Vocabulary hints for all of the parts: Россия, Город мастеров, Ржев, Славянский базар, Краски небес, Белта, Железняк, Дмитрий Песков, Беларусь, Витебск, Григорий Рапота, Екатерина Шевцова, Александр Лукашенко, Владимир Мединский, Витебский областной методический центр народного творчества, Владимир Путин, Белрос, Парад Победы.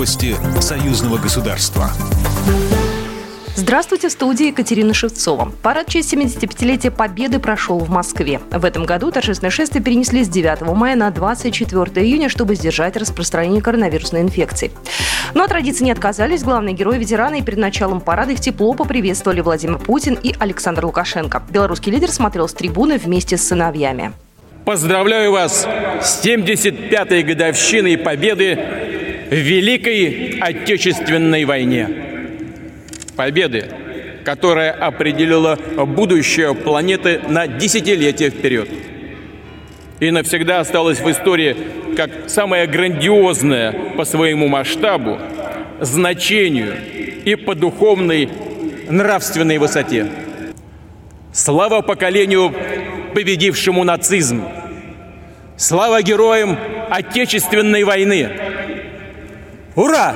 Новости союзного государства. Здравствуйте, в студии Екатерина Шевцова. Парад в честь 75-летия Победы прошел в Москве. В этом году торжественное шествие перенесли с 9 мая на 24 июня, чтобы сдержать распространение коронавирусной инфекции. Но от традиции не отказались. Главные герои-ветераны, и перед началом парада их тепло поприветствовали Владимир Путин и Александр Лукашенко. Белорусский лидер смотрел с трибуны вместе с сыновьями. Поздравляю вас с 75-й годовщиной Победы в Великой Отечественной войне. Победы, которая определила будущее планеты на десятилетия вперед. И навсегда осталась в истории как самая грандиозная по своему масштабу, значению и по духовной нравственной высоте. Слава поколению, победившему нацизм! Слава героям Отечественной войны! Ура!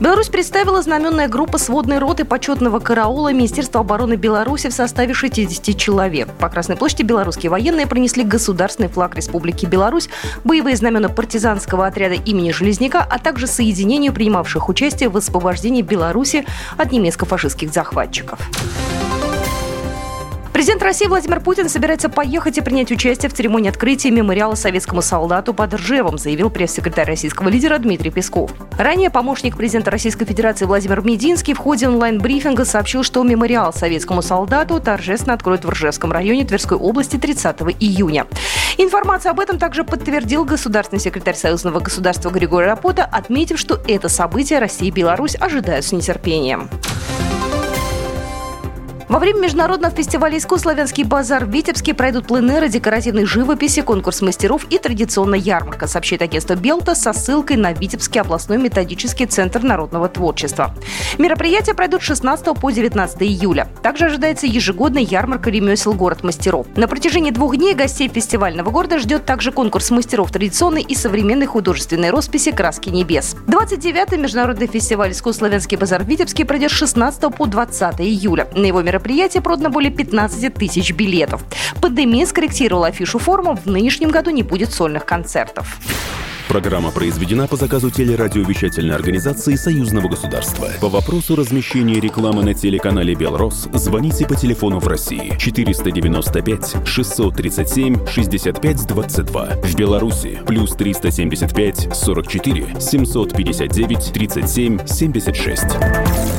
Беларусь представила знаменная группа сводной роты почетного караула Министерства обороны Беларуси в составе 60 человек. По Красной площади белорусские военные принесли государственный флаг Республики Беларусь, боевые знамена партизанского отряда имени Железняка, а также соединению принимавших участие в освобождении Беларуси от немецко-фашистских захватчиков. Президент России Владимир Путин собирается поехать и принять участие в церемонии открытия мемориала советскому солдату под Ржевом, заявил пресс-секретарь российского лидера Дмитрий Песков. Ранее помощник президента Российской Федерации Владимир Мединский в ходе онлайн-брифинга сообщил, что мемориал советскому солдату торжественно откроют в Ржевском районе Тверской области 30 июня. Информацию об этом также подтвердил государственный секретарь союзного государства Григорий Рапота, отметив, что это событие Россия и Беларусь ожидают с нетерпением. Во время международного фестиваля искусств «Славянский базар» в Витебске пройдут пленэры декоративной живописи, конкурс мастеров и традиционная ярмарка, сообщает агентство «Белта» со ссылкой на Витебский областной методический центр народного творчества. Мероприятия пройдут с 16 по 19 июля. Также ожидается ежегодная ярмарка ремесел «Город мастеров». На протяжении 2 дней гостей фестивального города ждет также конкурс мастеров традиционной и современной художественной росписи «Краски небес». 29-й международный фестиваль искусств «Славянский базар» в Витебске пройдет с 16 по 20 июля. На его мероприятие продано более 15 тысяч билетов. Пандемия скорректировала афишу форума. В нынешнем году не будет сольных концертов. Программа произведена по заказу телерадиовещательной организации Союзного государства. По вопросу размещения рекламы на телеканале «Белрос» звоните по телефону в России 495-637-6522. В Беларуси +375-44-759-37-76.